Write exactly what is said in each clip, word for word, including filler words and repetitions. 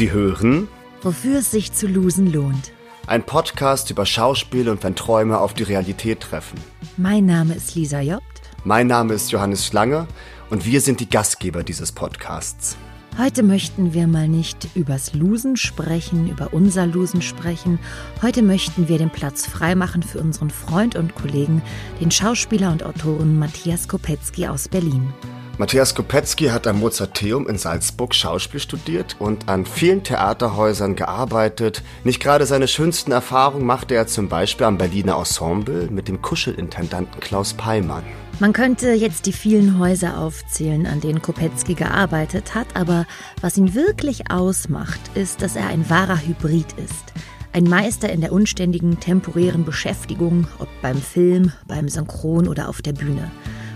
Sie hören Wofür es sich zu losen lohnt. Ein Podcast über Schauspiel und wenn Träume auf die Realität treffen. Mein Name ist Lisa Jopt. Mein Name ist Johannes Schlange und wir sind die Gastgeber dieses Podcasts. Heute möchten wir mal nicht übers Losen sprechen, über unser Losen sprechen. Heute möchten wir den Platz freimachen für unseren Freund und Kollegen, den Schauspieler und Autoren Matthias Kopetzki aus Berlin. Matthias Kopetzki hat am Mozarteum in Salzburg Schauspiel studiert und an vielen Theaterhäusern gearbeitet. Nicht gerade seine schönsten Erfahrungen machte er zum Beispiel am Berliner Ensemble mit dem Kuschelintendanten Klaus Peymann. Man könnte jetzt die vielen Häuser aufzählen, an denen Kopetzki gearbeitet hat, aber was ihn wirklich ausmacht, ist, dass er ein wahrer Hybrid ist. Ein Meister in der unständigen, temporären Beschäftigung, ob beim Film, beim Synchron oder auf der Bühne.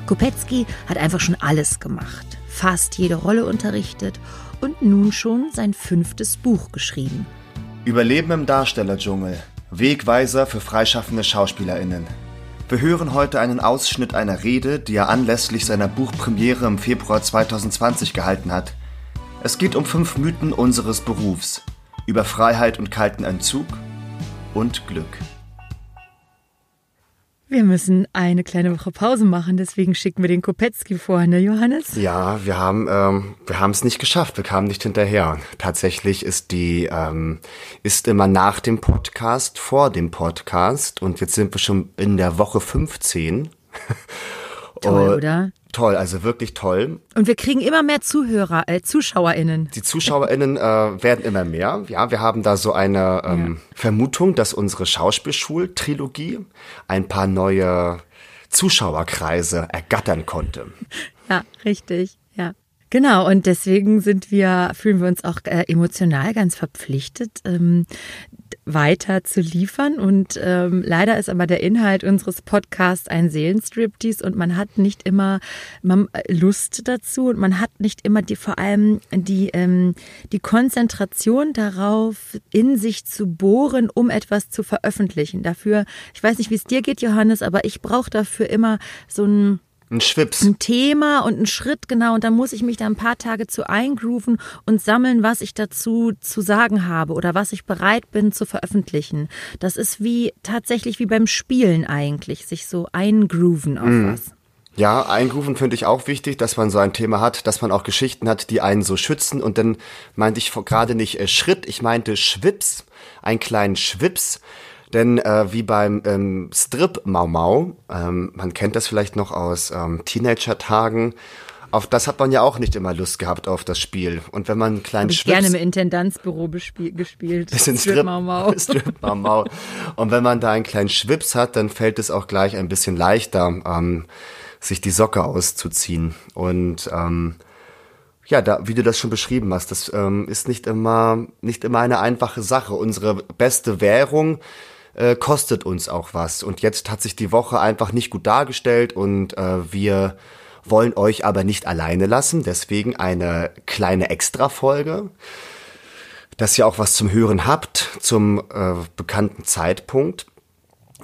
Kopetzki hat einfach schon alles gemacht, fast jede Rolle unterrichtet und nun schon sein fünftes Buch geschrieben. Überleben im Darstellerdschungel, Wegweiser für freischaffende SchauspielerInnen. Wir hören heute einen Ausschnitt einer Rede, die er anlässlich seiner Buchpremiere im Februar zweitausendzwanzig gehalten hat. Es geht um fünf Mythen unseres Berufs, über Freiheit und kalten Entzug und Glück. Wir müssen eine kleine Woche Pause machen, deswegen schicken wir den Kopetzki vor, ne Johannes? Ja, wir haben ähm, wir haben es nicht geschafft, wir kamen nicht hinterher. Tatsächlich ist die ähm, ist immer nach dem Podcast, vor dem Podcast und jetzt sind wir schon in der Woche fünfzehn. Toll, oh, oder? Toll, also wirklich toll. Und wir kriegen immer mehr Zuhörer, äh, ZuschauerInnen. Die ZuschauerInnen äh, werden immer mehr. Ja, wir haben da so eine ähm, ja. Vermutung, dass unsere Schauspielschul-Trilogie ein paar neue Zuschauerkreise ergattern konnte. Ja, richtig, ja. Genau, und deswegen sind wir, fühlen wir uns auch äh, emotional ganz verpflichtet, ähm, weiter zu liefern. Und ähm, leider ist aber der Inhalt unseres Podcasts ein Seelenstriptease und man hat nicht immer man, Lust dazu und man hat nicht immer die, vor allem die, ähm, die Konzentration darauf, in sich zu bohren, um etwas zu veröffentlichen. Dafür, ich weiß nicht, wie es dir geht, Johannes, aber ich brauche dafür immer so ein Ein Schwips. Ein Thema und ein Schritt, genau. Und dann muss ich mich da ein paar Tage zu eingrooven und sammeln, was ich dazu zu sagen habe oder was ich bereit bin zu veröffentlichen. Das ist wie tatsächlich wie beim Spielen eigentlich, sich so eingrooven auf mhm. was. Ja, eingrooven finde ich auch wichtig, dass man so ein Thema hat, dass man auch Geschichten hat, die einen so schützen. Und dann meinte ich gerade nicht äh, Schritt, ich meinte Schwips, einen kleinen Schwips. Denn äh, wie beim ähm, Strip-Mau-Mau, ähm, man kennt das vielleicht noch aus ähm, Teenager-Tagen, auf das hat man ja auch nicht immer Lust gehabt, auf das Spiel. Und wenn man einen kleinen Schwips... Ich habe gerne im Intendanzbüro bespiel, gespielt. Bisschen Strip-Mau-Mau. Strip-Mau-Mau. Und wenn man da einen kleinen Schwips hat, dann fällt es auch gleich ein bisschen leichter, ähm, sich die Socke auszuziehen. Und... Ähm, Ja, da, wie du das schon beschrieben hast, das ähm, ist nicht immer nicht immer eine einfache Sache. Unsere beste Währung äh, kostet uns auch was. Und jetzt hat sich die Woche einfach nicht gut dargestellt und äh, wir wollen euch aber nicht alleine lassen. Deswegen eine kleine Extra-Folge, dass ihr auch was zum Hören habt, zum äh, bekannten Zeitpunkt.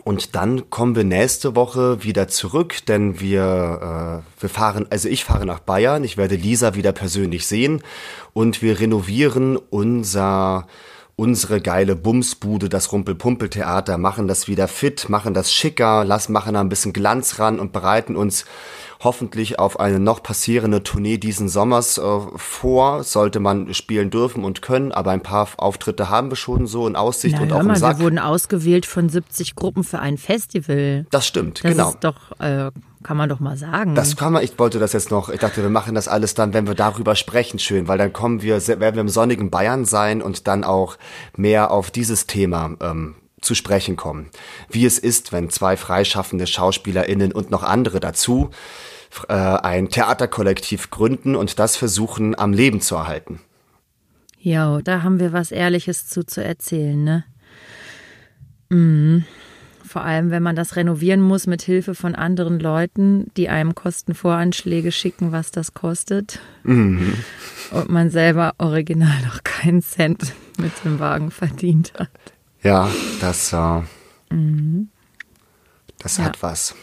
Und dann kommen wir nächste Woche wieder zurück, denn wir, äh, wir fahren, also ich fahre nach Bayern, ich werde Lisa wieder persönlich sehen und wir renovieren unser, unsere geile Bumsbude, das Rumpel-Pumpel-Theater, machen das wieder fit, machen das schicker, lassen, machen da ein bisschen Glanz ran und bereiten uns hoffentlich auf eine noch passierende Tournee diesen Sommers äh, vor, sollte man spielen dürfen und können, aber ein paar Auftritte haben wir schon so in Aussicht Na, und auch mal, im Sack. Wir wurden ausgewählt von siebzig Gruppen für ein Festival. Das stimmt, das genau. Das ist doch, äh, kann man doch mal sagen. Das kann man, ich wollte das jetzt noch, ich dachte, wir machen das alles dann, wenn wir darüber sprechen, schön, weil dann kommen wir, werden wir im sonnigen Bayern sein und dann auch mehr auf dieses Thema ähm, zu sprechen kommen. Wie es ist, wenn zwei freischaffende SchauspielerInnen und noch andere dazu ein Theaterkollektiv gründen und das versuchen, am Leben zu erhalten. Ja, da haben wir was Ehrliches zu, zu erzählen, ne? Mhm. Vor allem, wenn man das renovieren muss mit Hilfe von anderen Leuten, die einem Kostenvoranschläge schicken, was das kostet. Mhm. Und man selber original noch keinen Cent mit dem Wagen verdient hat. Ja, das, äh, mhm. das ja. hat was.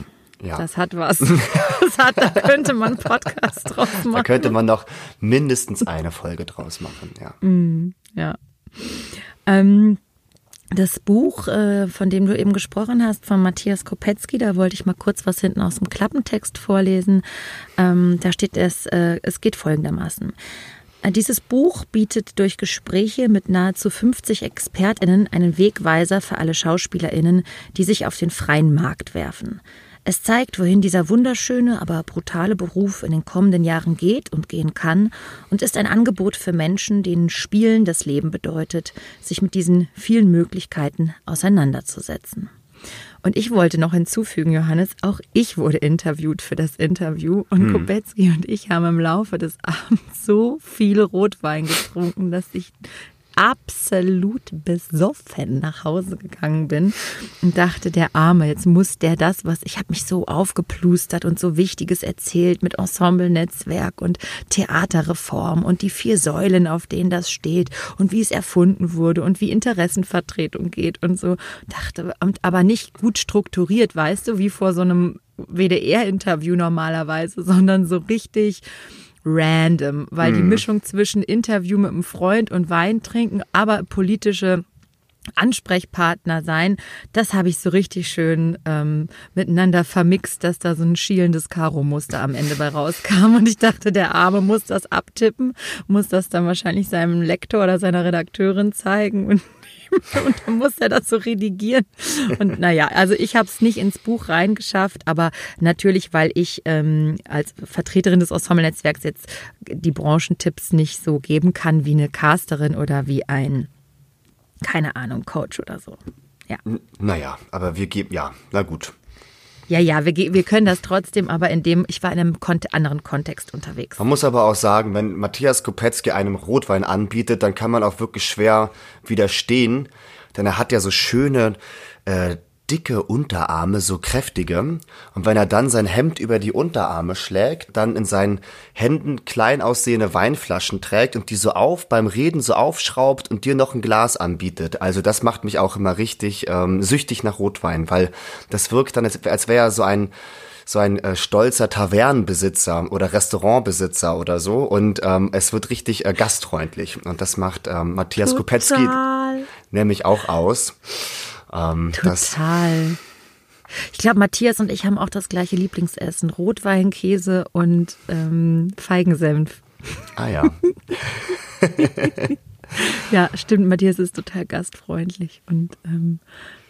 Ja. Das hat was. Das hat, da könnte man einen Podcast draus machen. Da könnte man noch mindestens eine Folge draus machen, ja. Mm, ja. Ähm, das Buch, äh, von dem du eben gesprochen hast, von Matthias Kopetzki, da wollte ich mal kurz was hinten aus dem Klappentext vorlesen. Ähm, da steht es, äh, es geht folgendermaßen. Dieses Buch bietet durch Gespräche mit nahezu fünfzig ExpertInnen einen Wegweiser für alle SchauspielerInnen, die sich auf den freien Markt werfen. Es zeigt, wohin dieser wunderschöne, aber brutale Beruf in den kommenden Jahren geht und gehen kann und ist ein Angebot für Menschen, denen Spielen das Leben bedeutet, sich mit diesen vielen Möglichkeiten auseinanderzusetzen. Und ich wollte noch hinzufügen, Johannes, auch ich wurde interviewt für das Interview und hm. Kopetzki und ich haben im Laufe des Abends so viel Rotwein getrunken, dass ich absolut besoffen nach Hause gegangen bin und dachte, der Arme, jetzt muss der das, was ich habe mich so aufgeplustert und so Wichtiges erzählt mit Ensemble-Netzwerk und Theaterreform und die vier Säulen, auf denen das steht und wie es erfunden wurde und wie Interessenvertretung geht und so. Dachte, aber nicht gut strukturiert, weißt du, wie vor so einem W D R-Interview normalerweise, sondern so richtig random, weil die Mischung zwischen Interview mit einem Freund und Wein trinken, aber politische Ansprechpartner sein, das habe ich so richtig schön ähm, miteinander vermixt, dass da so ein schielendes Karo-Muster am Ende bei rauskam und ich dachte, der Arme muss das abtippen, muss das dann wahrscheinlich seinem Lektor oder seiner Redakteurin zeigen und und dann muss er das so redigieren. Und naja, also ich habe es nicht ins Buch reingeschafft, aber natürlich, weil ich ähm, als Vertreterin des Ensemble-Netzwerks jetzt die Branchentipps nicht so geben kann wie eine Casterin oder wie ein, keine Ahnung, Coach oder so. Ja. Naja, aber wir geben, ja, na gut. Ja, ja, wir, wir können das trotzdem, aber in dem, ich war in einem kont- anderen Kontext unterwegs. Man muss aber auch sagen, wenn Matthias Kopetzki einem Rotwein anbietet, dann kann man auch wirklich schwer widerstehen, denn er hat ja so schöne, äh, dicke Unterarme, so kräftige. Und wenn er dann sein Hemd über die Unterarme schlägt, dann in seinen Händen klein aussehende Weinflaschen trägt und die so auf, beim Reden so aufschraubt und dir noch ein Glas anbietet. Also das macht mich auch immer richtig ähm, süchtig nach Rotwein, weil das wirkt dann, als, als wäre er so ein, so ein äh, stolzer Tavernenbesitzer oder Restaurantbesitzer oder so. Und ähm, es wird richtig äh, gastfreundlich. Und das macht ähm, Matthias Kopetzki nämlich auch aus. Ähm, Total. Ich glaube, Matthias und ich haben auch das gleiche Lieblingsessen. Rotwein, Käse und ähm, Feigensenf. Ah ja. Ja, stimmt. Matthias ist total gastfreundlich. Und ähm,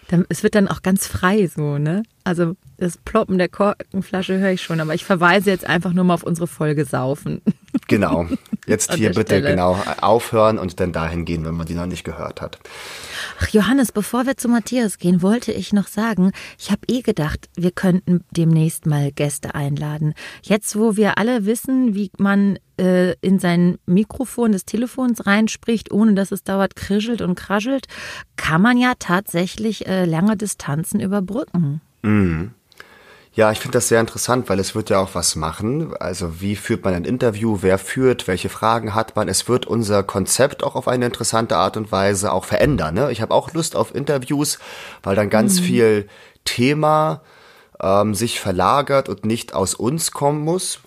dann, es wird dann auch ganz frei so, ne? Also das Ploppen der Korkenflasche höre ich schon, aber ich verweise jetzt einfach nur mal auf unsere Folge Saufen. Genau. Jetzt hier bitte Stelle. Genau aufhören und dann dahin gehen, wenn man die noch nicht gehört hat. Ach Johannes, bevor wir zu Matthias gehen, wollte ich noch sagen, ich habe eh gedacht, wir könnten demnächst mal Gäste einladen. Jetzt, wo wir alle wissen, wie man äh, in sein Mikrofon des Telefons reinspricht, ohne dass es dauernd krischelt und kraschelt, kann man ja tatsächlich äh, lange Distanzen überbrücken. Mhm. Ja, ich finde das sehr interessant, weil es wird ja auch was machen. Also wie führt man ein Interview, wer führt, welche Fragen hat man. Es wird unser Konzept auch auf eine interessante Art und Weise auch verändern. Ne? Ich habe auch Lust auf Interviews, weil dann ganz mhm. viel Thema ähm, sich verlagert und nicht aus uns kommen muss,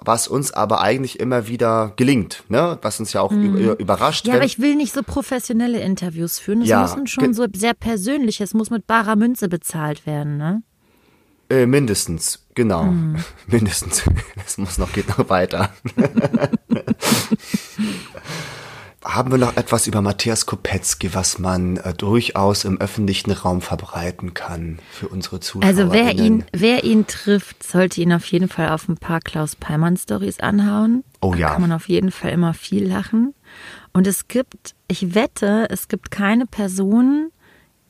was uns aber eigentlich immer wieder gelingt, ne? Was uns ja auch mhm. überrascht. Ja, aber ich will nicht so professionelle Interviews führen. Das ja, müssen schon ge- so sehr persönlich, es muss mit barer Münze bezahlt werden, ne? Äh, mindestens, genau. Mm. Mindestens. Das muss noch, geht noch weiter. Haben wir noch etwas über Matthias Kopetzki, was man äh, durchaus im öffentlichen Raum verbreiten kann für unsere Zuschauer? Also wer ihn, wer ihn trifft, sollte ihn auf jeden Fall auf ein paar Klaus Peymann-Stories anhauen. Oh ja. Da kann man auf jeden Fall immer viel lachen. Und es gibt, ich wette, es gibt keine Person,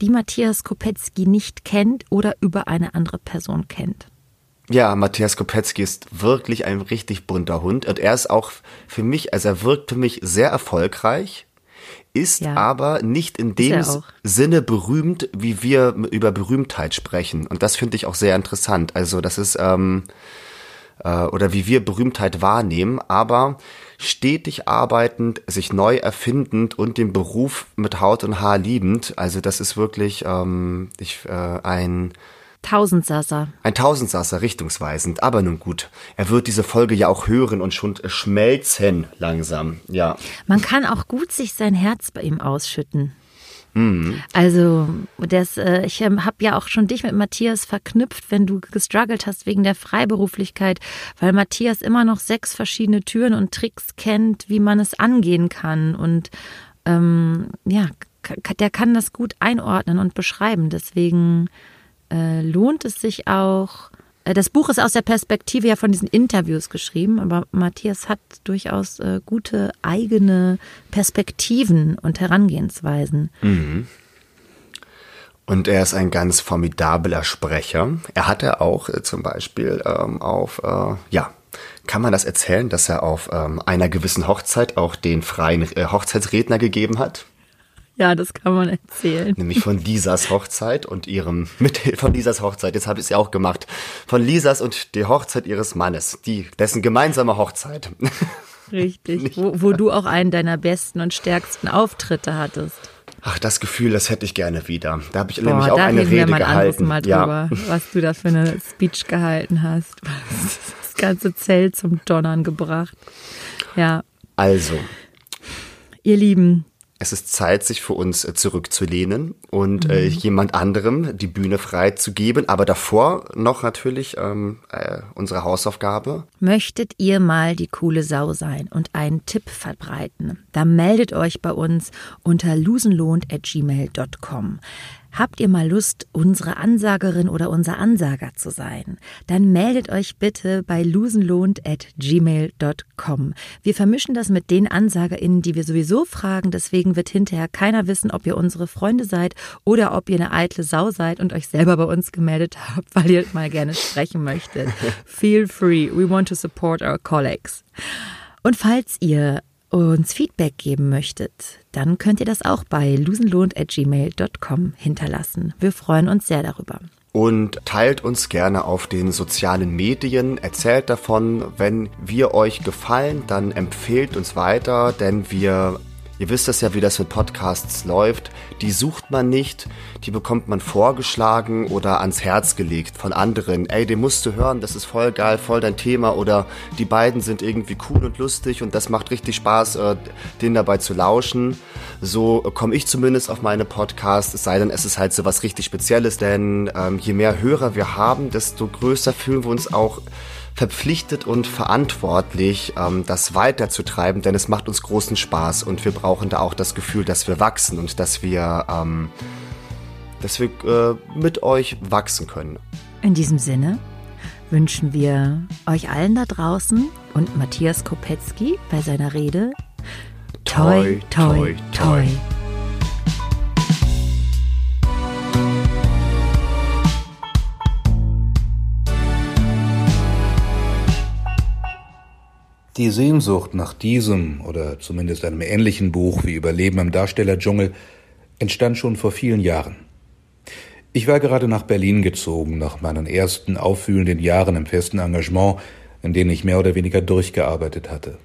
die Matthias Kopetzki nicht kennt oder über eine andere Person kennt. Ja, Matthias Kopetzki ist wirklich ein richtig bunter Hund und er ist auch für mich, also er wirkt für mich sehr erfolgreich, ist ja. aber nicht in dem Sinne berühmt, wie wir über Berühmtheit sprechen. Und das finde ich auch sehr interessant. Also das ist, ähm, äh, oder wie wir Berühmtheit wahrnehmen, aber stetig arbeitend, sich neu erfindend und den Beruf mit Haut und Haar liebend. Also das ist wirklich ähm, ich, äh, ein Tausendsasser. Ein Tausendsasser, richtungsweisend, aber nun gut. Er wird diese Folge ja auch hören und schon schmelzen langsam, ja. Man kann auch gut sich sein Herz bei ihm ausschütten. Mhm. Also, das, ich habe ja auch schon dich mit Matthias verknüpft, wenn du gestruggelt hast wegen der Freiberuflichkeit, weil Matthias immer noch sechs verschiedene Türen und Tricks kennt, wie man es angehen kann und ähm, ja, der kann das gut einordnen und beschreiben, deswegen äh, lohnt es sich auch. Das Buch ist aus der Perspektive ja von diesen Interviews geschrieben, aber Matthias hat durchaus äh, gute eigene Perspektiven und Herangehensweisen. Mhm. Und er ist ein ganz formidabler Sprecher. Er hatte auch äh, zum Beispiel ähm, auf, äh, ja, kann man das erzählen, dass er auf ähm, einer gewissen Hochzeit auch den freien äh, Hochzeitsredner gegeben hat? Ja, das kann man erzählen. Nämlich von Lisas Hochzeit und ihrem, mit, von Lisas Hochzeit, jetzt habe ich es ja auch gemacht, von Lisas und der Hochzeit ihres Mannes, die, dessen gemeinsame Hochzeit. Richtig, wo, wo du auch einen deiner besten und stärksten Auftritte hattest. Ach, das Gefühl, das hätte ich gerne wieder. Da habe ich Boah, nämlich auch eine Rede gehalten. Da reden wir mal anderes Mal drüber, ja. Was du da für eine Speech gehalten hast. Du hast das ganze Zelt zum Donnern gebracht. Ja. Also. Ihr Lieben. Es ist Zeit, sich für uns zurückzulehnen und mhm. äh, jemand anderem die Bühne freizugeben. Aber davor noch natürlich ähm, äh, unsere Hausaufgabe. Möchtet ihr mal die coole Sau sein und einen Tipp verbreiten? Dann meldet euch bei uns unter losenlohnt at gmail punkt com. Habt ihr mal Lust, unsere Ansagerin oder unser Ansager zu sein? Dann meldet euch bitte bei losenlohnt at gmail punkt com. Wir vermischen das mit den AnsagerInnen, die wir sowieso fragen. Deswegen wird hinterher keiner wissen, ob ihr unsere Freunde seid oder ob ihr eine eitle Sau seid und euch selber bei uns gemeldet habt, weil ihr mal gerne sprechen möchtet. Feel free. We want to support our colleagues. Und falls ihr uns Feedback geben möchtet, dann könnt ihr das auch bei losenlohnt at gmail punkt com hinterlassen. Wir freuen uns sehr darüber. Und teilt uns gerne auf den sozialen Medien, erzählt davon, wenn wir euch gefallen, dann empfehlt uns weiter, denn wir, ihr wisst das ja, wie das mit Podcasts läuft, die sucht man nicht, die bekommt man vorgeschlagen oder ans Herz gelegt von anderen. Ey, den musst du hören, das ist voll geil, voll dein Thema, oder die beiden sind irgendwie cool und lustig und das macht richtig Spaß, äh, denen dabei zu lauschen. So komme ich zumindest auf meine Podcasts, es sei denn, es ist halt so was richtig Spezielles, denn ähm, je mehr Hörer wir haben, desto größer fühlen wir uns auch verpflichtet und verantwortlich, das weiterzutreiben, denn es macht uns großen Spaß und wir brauchen da auch das Gefühl, dass wir wachsen und dass wir, ähm, dass wir äh, mit euch wachsen können. In diesem Sinne wünschen wir euch allen da draußen und Matthias Kopetzki bei seiner Rede toi, toi, toi. toi. Die Sehnsucht nach diesem oder zumindest einem ähnlichen Buch wie Überleben im Darstellerdschungel entstand schon vor vielen Jahren. Ich war gerade nach Berlin gezogen, nach meinen ersten aufwühlenden Jahren im festen Engagement, in denen ich mehr oder weniger durchgearbeitet hatte.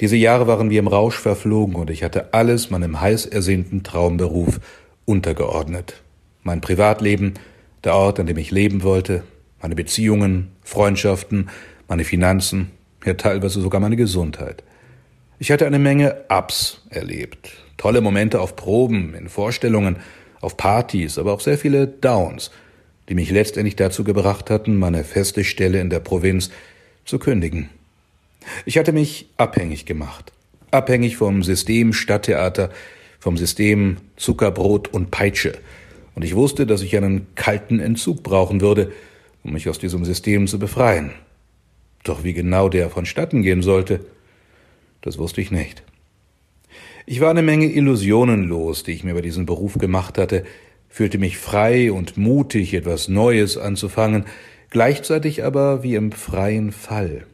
Diese Jahre waren wie im Rausch verflogen und ich hatte alles meinem heiß ersehnten Traumberuf untergeordnet. Mein Privatleben, der Ort, an dem ich leben wollte, meine Beziehungen, Freundschaften, meine Finanzen, ja teilweise sogar meine Gesundheit. Ich hatte eine Menge Ups erlebt. Tolle Momente auf Proben, in Vorstellungen, auf Partys, aber auch sehr viele Downs, die mich letztendlich dazu gebracht hatten, meine feste Stelle in der Provinz zu kündigen. Ich hatte mich abhängig gemacht. Abhängig vom System Stadttheater, vom System Zuckerbrot und Peitsche. Und ich wusste, dass ich einen kalten Entzug brauchen würde, um mich aus diesem System zu befreien. Doch wie genau der vonstatten gehen sollte, das wusste ich nicht. Ich war eine Menge Illusionen los, die ich mir über diesen Beruf gemacht hatte, fühlte mich frei und mutig, etwas Neues anzufangen, gleichzeitig aber wie im freien Fall.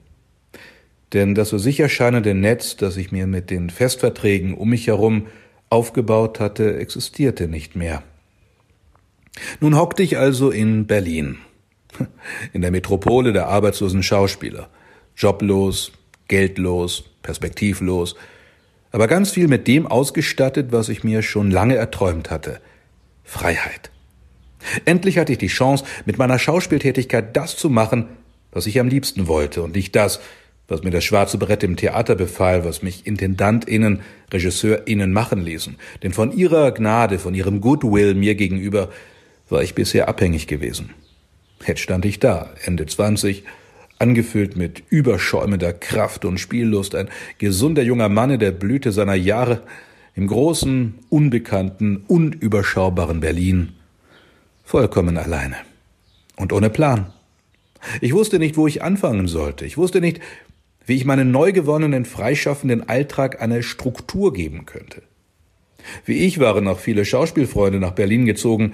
Denn das so sicher scheinende Netz, das ich mir mit den Festverträgen um mich herum aufgebaut hatte, existierte nicht mehr. Nun hockte ich also in Berlin. In der Metropole der arbeitslosen Schauspieler. Joblos, geldlos, perspektivlos, aber ganz viel mit dem ausgestattet, was ich mir schon lange erträumt hatte. Freiheit. Endlich hatte ich die Chance, mit meiner Schauspieltätigkeit das zu machen, was ich am liebsten wollte und nicht das, was mir das schwarze Brett im Theater befahl, was mich IntendantInnen, RegisseurInnen machen ließen. Denn von ihrer Gnade, von ihrem Goodwill mir gegenüber war ich bisher abhängig gewesen. Jetzt stand ich da, Ende zwanzig, angefüllt mit überschäumender Kraft und Spiellust, ein gesunder junger Mann in der Blüte seiner Jahre, im großen, unbekannten, unüberschaubaren Berlin, vollkommen alleine und ohne Plan. Ich wusste nicht, wo ich anfangen sollte. Ich wusste nicht, wie ich meinen neu gewonnenen, freischaffenden Alltag eine Struktur geben könnte. Wie ich waren auch viele Schauspielfreunde nach Berlin gezogen,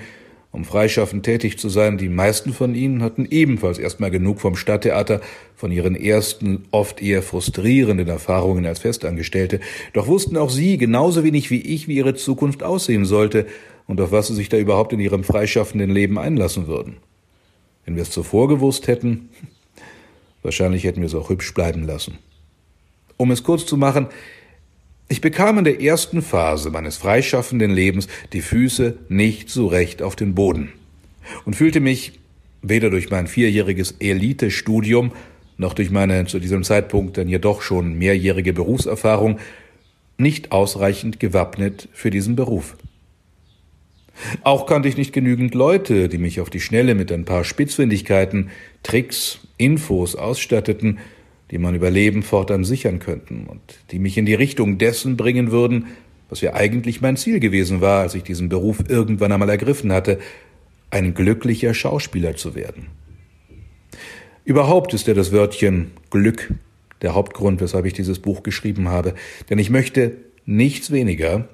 um freischaffend tätig zu sein. Die meisten von ihnen hatten ebenfalls erstmal genug vom Stadttheater, von ihren ersten, oft eher frustrierenden Erfahrungen als Festangestellte. Doch wussten auch sie genauso wenig wie ich, wie ihre Zukunft aussehen sollte und auf was sie sich da überhaupt in ihrem freischaffenden Leben einlassen würden. Wenn wir es zuvor gewusst hätten, wahrscheinlich hätten wir es auch hübsch bleiben lassen. Um es kurz zu machen, ich bekam in der ersten Phase meines freischaffenden Lebens die Füße nicht so recht auf den Boden und fühlte mich weder durch mein vierjähriges Elite-Studium noch durch meine zu diesem Zeitpunkt dann jedoch schon mehrjährige Berufserfahrung nicht ausreichend gewappnet für diesen Beruf. Auch kannte ich nicht genügend Leute, die mich auf die Schnelle mit ein paar Spitzfindigkeiten, Tricks, Infos ausstatteten, die mein Überleben fortan sichern könnten und die mich in die Richtung dessen bringen würden, was ja eigentlich mein Ziel gewesen war, als ich diesen Beruf irgendwann einmal ergriffen hatte, ein glücklicher Schauspieler zu werden. Überhaupt ist ja das Wörtchen Glück der Hauptgrund, weshalb ich dieses Buch geschrieben habe, denn ich möchte nichts weniger,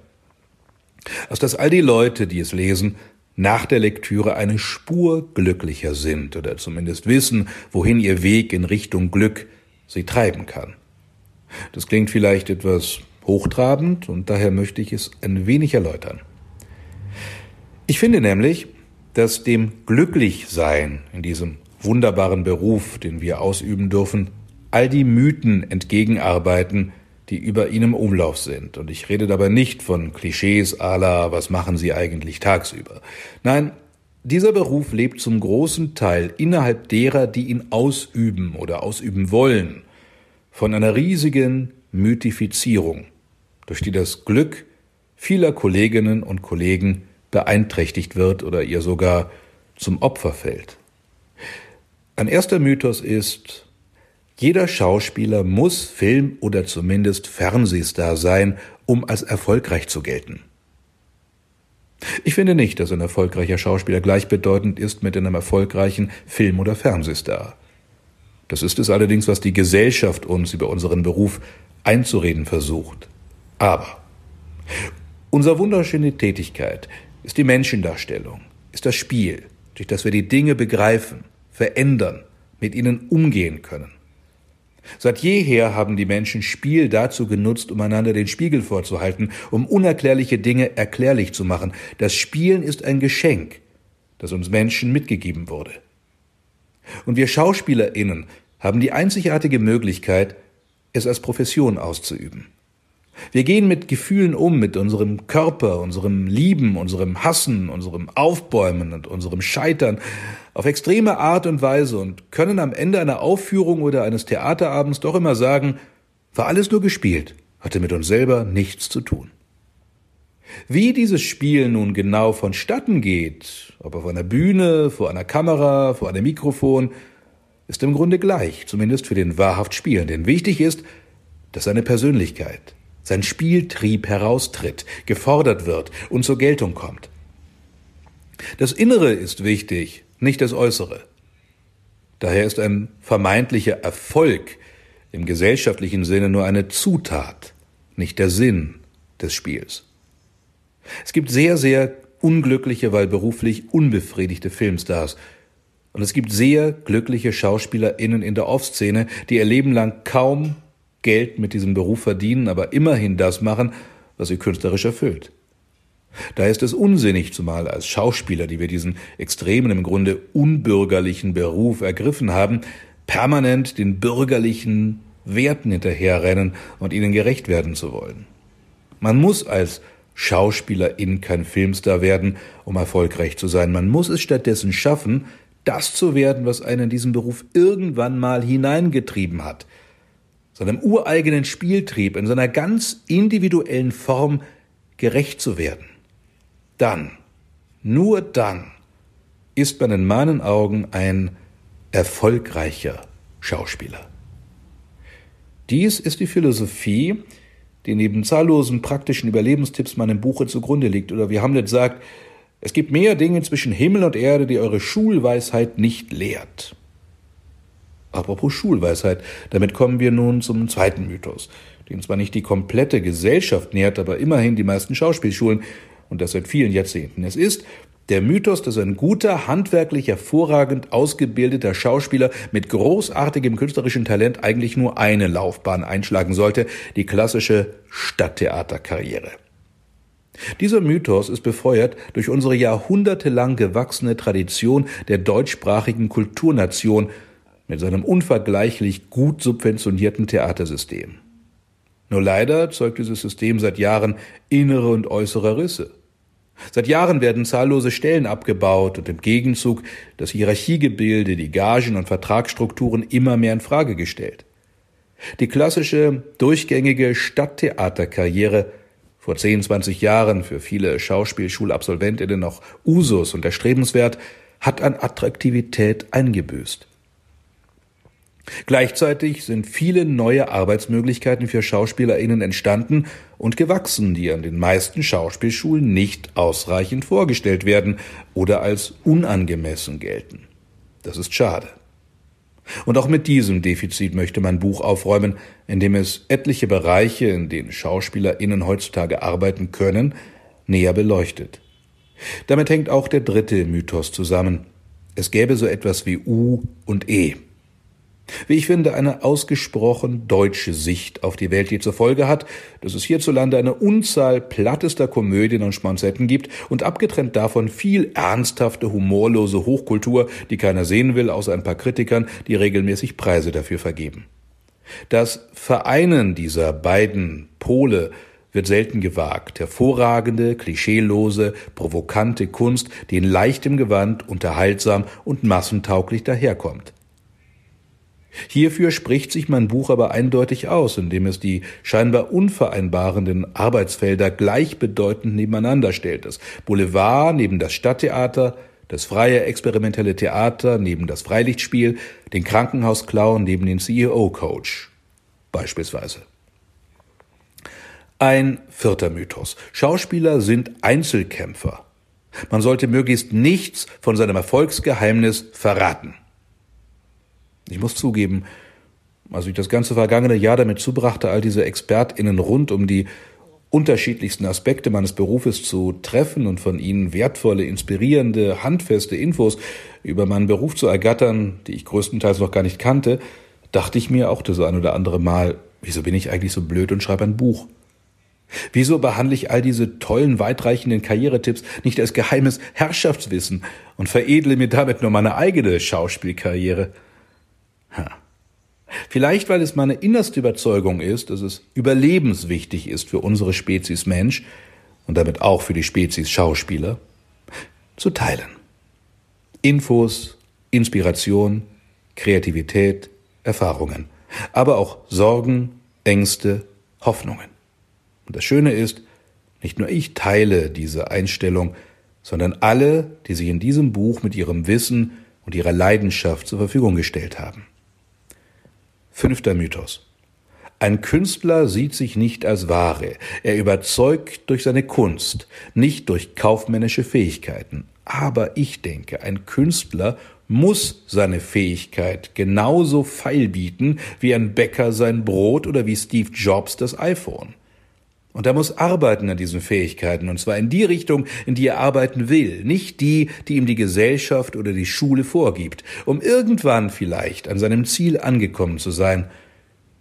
als dass all die Leute, die es lesen, nach der Lektüre eine Spur glücklicher sind oder zumindest wissen, wohin ihr Weg in Richtung Glück sie treiben kann. Das klingt vielleicht etwas hochtrabend und daher möchte ich es ein wenig erläutern. Ich finde nämlich, dass dem Glücklichsein in diesem wunderbaren Beruf, den wir ausüben dürfen, all die Mythen entgegenarbeiten, die über ihn im Umlauf sind. Und ich rede dabei nicht von Klischees à la, was machen Sie eigentlich tagsüber? Nein, dieser Beruf lebt zum großen Teil innerhalb derer, die ihn ausüben oder ausüben wollen, von einer riesigen Mythifizierung, durch die das Glück vieler Kolleginnen und Kollegen beeinträchtigt wird oder ihr sogar zum Opfer fällt. Ein erster Mythos ist: Jeder Schauspieler muss Film- oder zumindest Fernsehstar sein, um als erfolgreich zu gelten. Ich finde nicht, dass ein erfolgreicher Schauspieler gleichbedeutend ist mit einem erfolgreichen Film- oder Fernsehstar. Das ist es allerdings, was die Gesellschaft uns über unseren Beruf einzureden versucht. Aber unsere wunderschöne Tätigkeit ist die Menschendarstellung, ist das Spiel, durch das wir die Dinge begreifen, verändern, mit ihnen umgehen können. Seit jeher haben die Menschen Spiel dazu genutzt, um einander den Spiegel vorzuhalten, um unerklärliche Dinge erklärlich zu machen. Das Spielen ist ein Geschenk, das uns Menschen mitgegeben wurde. Und wir SchauspielerInnen haben die einzigartige Möglichkeit, es als Profession auszuüben. Wir gehen mit Gefühlen um, mit unserem Körper, unserem Lieben, unserem Hassen, unserem Aufbäumen und unserem Scheitern auf extreme Art und Weise und können am Ende einer Aufführung oder eines Theaterabends doch immer sagen, war alles nur gespielt, hatte mit uns selber nichts zu tun. Wie dieses Spiel nun genau vonstatten geht, ob auf einer Bühne, vor einer Kamera, vor einem Mikrofon, ist im Grunde gleich, zumindest für den wahrhaft Spielenden. Wichtig ist, dass seine Persönlichkeit, sein Spieltrieb heraustritt, gefordert wird und zur Geltung kommt. Das Innere ist wichtig, nicht das Äußere. Daher ist ein vermeintlicher Erfolg im gesellschaftlichen Sinne nur eine Zutat, nicht der Sinn des Spiels. Es gibt sehr, sehr unglückliche, weil beruflich unbefriedigte Filmstars. Und es gibt sehr glückliche SchauspielerInnen in der Off-Szene, die ihr Leben lang kaum Geld mit diesem Beruf verdienen, aber immerhin das machen, was sie künstlerisch erfüllt. Da ist es unsinnig, zumal als Schauspieler, die wir diesen extremen, im Grunde unbürgerlichen Beruf ergriffen haben, permanent den bürgerlichen Werten hinterherrennen und ihnen gerecht werden zu wollen. Man muss als SchauspielerInnen kein Filmstar werden, um erfolgreich zu sein. Man muss es stattdessen schaffen, das zu werden, was einen in diesen Beruf irgendwann mal hineingetrieben hat. Seinem ureigenen Spieltrieb, in seiner ganz individuellen Form gerecht zu werden. Dann, nur dann, ist man in meinen Augen ein erfolgreicher Schauspieler. Dies ist die Philosophie, die neben zahllosen praktischen Überlebenstipps meinem Buche zugrunde liegt. Oder wie Hamlet sagt, es gibt mehr Dinge zwischen Himmel und Erde, die eure Schulweisheit nicht lehrt. Apropos Schulweisheit, damit kommen wir nun zum zweiten Mythos, den zwar nicht die komplette Gesellschaft nährt, aber immerhin die meisten Schauspielschulen, und das seit vielen Jahrzehnten. Es ist der Mythos, dass ein guter, handwerklich hervorragend ausgebildeter Schauspieler mit großartigem künstlerischen Talent eigentlich nur eine Laufbahn einschlagen sollte, die klassische Stadttheaterkarriere. Dieser Mythos ist befeuert durch unsere jahrhundertelang gewachsene Tradition der deutschsprachigen Kulturnation mit seinem unvergleichlich gut subventionierten Theatersystem. Nur leider zeugt dieses System seit Jahren innere und äußere Risse. Seit Jahren werden zahllose Stellen abgebaut und im Gegenzug das Hierarchiegebilde, die Gagen und Vertragsstrukturen immer mehr in Frage gestellt. Die klassische, durchgängige Stadttheaterkarriere, vor zehn, zwanzig Jahren für viele Schauspielschulabsolventinnen noch Usus und erstrebenswert, hat an Attraktivität eingebüßt. Gleichzeitig sind viele neue Arbeitsmöglichkeiten für SchauspielerInnen entstanden und gewachsen, die an den meisten Schauspielschulen nicht ausreichend vorgestellt werden oder als unangemessen gelten. Das ist schade. Und auch mit diesem Defizit möchte mein Buch aufräumen, indem es etliche Bereiche, in denen SchauspielerInnen heutzutage arbeiten können, näher beleuchtet. Damit hängt auch der dritte Mythos zusammen. Es gäbe so etwas wie U und E. Wie ich finde, eine ausgesprochen deutsche Sicht auf die Welt, die zur Folge hat, dass es hierzulande eine Unzahl plattester Komödien und Schmonzetten gibt und abgetrennt davon viel ernsthafte, humorlose Hochkultur, die keiner sehen will, außer ein paar Kritikern, die regelmäßig Preise dafür vergeben. Das Vereinen dieser beiden Pole wird selten gewagt. Hervorragende, klischeelose, provokante Kunst, die in leichtem Gewand, unterhaltsam und massentauglich daherkommt. Hierfür spricht sich mein Buch aber eindeutig aus, indem es die scheinbar unvereinbarenden Arbeitsfelder gleichbedeutend nebeneinander stellt. Das Boulevard neben das Stadttheater, das freie experimentelle Theater neben das Freilichtspiel, den Krankenhausclown neben den C E O-Coach beispielsweise. Ein vierter Mythos. Schauspieler sind Einzelkämpfer. Man sollte möglichst nichts von seinem Erfolgsgeheimnis verraten. Ich muss zugeben, als ich das ganze vergangene Jahr damit zubrachte, all diese ExpertInnen rund um die unterschiedlichsten Aspekte meines Berufes zu treffen und von ihnen wertvolle, inspirierende, handfeste Infos über meinen Beruf zu ergattern, die ich größtenteils noch gar nicht kannte, dachte ich mir auch das ein oder andere Mal, wieso bin ich eigentlich so blöd und schreibe ein Buch? Wieso behandle ich all diese tollen, weitreichenden Karrieretipps nicht als geheimes Herrschaftswissen und veredle mir damit nur meine eigene Schauspielkarriere? Vielleicht, weil es meine innerste Überzeugung ist, dass es überlebenswichtig ist für unsere Spezies Mensch und damit auch für die Spezies Schauspieler, zu teilen. Infos, Inspiration, Kreativität, Erfahrungen, aber auch Sorgen, Ängste, Hoffnungen. Und das Schöne ist, nicht nur ich teile diese Einstellung, sondern alle, die sich in diesem Buch mit ihrem Wissen und ihrer Leidenschaft zur Verfügung gestellt haben. Fünfter Mythos. Ein Künstler sieht sich nicht als Ware. Er überzeugt durch seine Kunst, nicht durch kaufmännische Fähigkeiten. Aber ich denke, ein Künstler muss seine Fähigkeit genauso feilbieten wie ein Bäcker sein Brot oder wie Steve Jobs das iPhone. Und er muss arbeiten an diesen Fähigkeiten, und zwar in die Richtung, in die er arbeiten will, nicht die, die ihm die Gesellschaft oder die Schule vorgibt, um irgendwann vielleicht an seinem Ziel angekommen zu sein,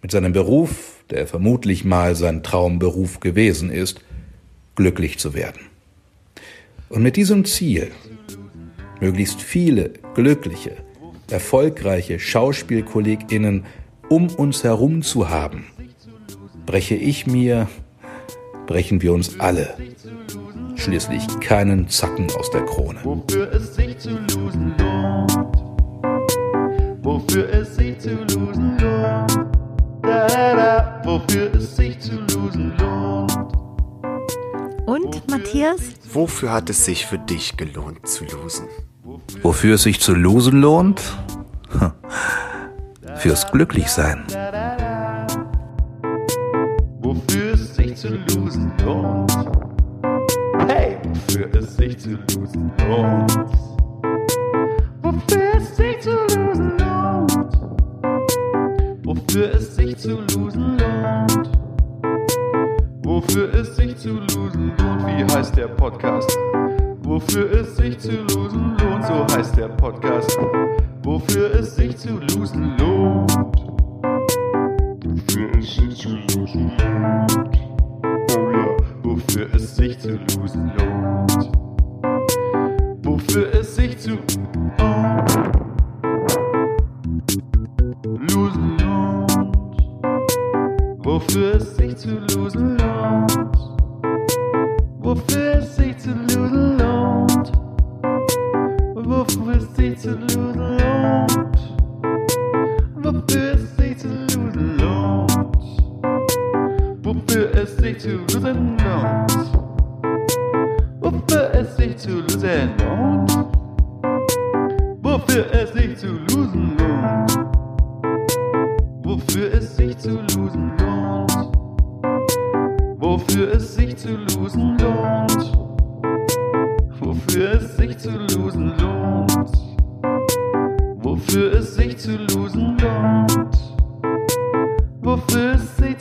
mit seinem Beruf, der vermutlich mal sein Traumberuf gewesen ist, glücklich zu werden. Und mit diesem Ziel, möglichst viele glückliche, erfolgreiche SchauspielkollegInnen um uns herum zu haben, breche ich mir brechen wir uns alle schließlich keinen Zacken aus der Krone. Wofür es sich zu losen lohnt. Wofür es sich zu losen lohnt. Da, da, da. Wofür es sich zu losen lohnt. Und, Matthias? Wofür hat es sich für dich gelohnt zu losen? Wofür es sich zu losen lohnt? Fürs Glücklichsein. Wofür es sich zu losen lohnt? Hey, wofür es sich zu losen lohnt? Wofür es sich zu losen lohnt? Wofür es sich zu losen lohnt? Wofür es sich zu losen lohnt? Wie heißt der Podcast? Wofür es sich zu losen lohnt? So heißt der Podcast. Wofür es sich zu losen lohnt. Wofür es sich zu losen lohnt. Oh ja, wofür es sich zu losen lohnt. Wofür es sich zu losen lohnt. Wofür es sich zu losen lohnt. Wofür es sich zu losen lohnt. Wofür es sich zu losen lohnt. Wofür es sich zu losen lohnt. Wofür es sich zu losen lohnt. Wofür es sich zu losen lohnt. Wofür es sich zu losen lohnt. Wofür es sich zu losen lohnt. Wofür es sich zu losen lohnt. Wofür es sich zu losen lohnt. Wofür es sich zu losen lohnt. Wofür es sich zu losen lohnt. Wofür es sich zu losen lohnt. Wofür es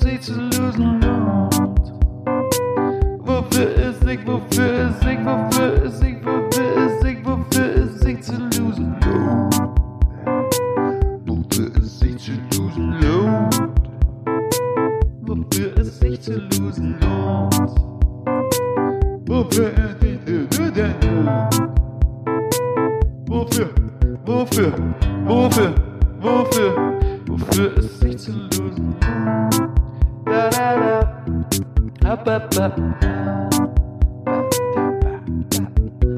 sich zu losen lohnt. Wofür es sich, wofür es sich, wofür es sich, wofür es sich, wofür es sich zu losen lohnt. Wofür es sich zu losen lohnt. Wofür es sich zu losen lohnt. Wofür es sich zu losen lohnt. Wofür, wofür, wofür, wofür, wofür es sich zu losen lohnt. Da da da, ab ab ab,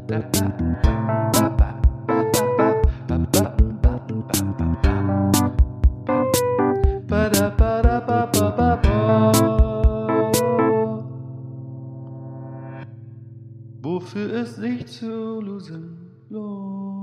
ba da ba da ba ba ba ba. Wofür es sich zu losen lohnt.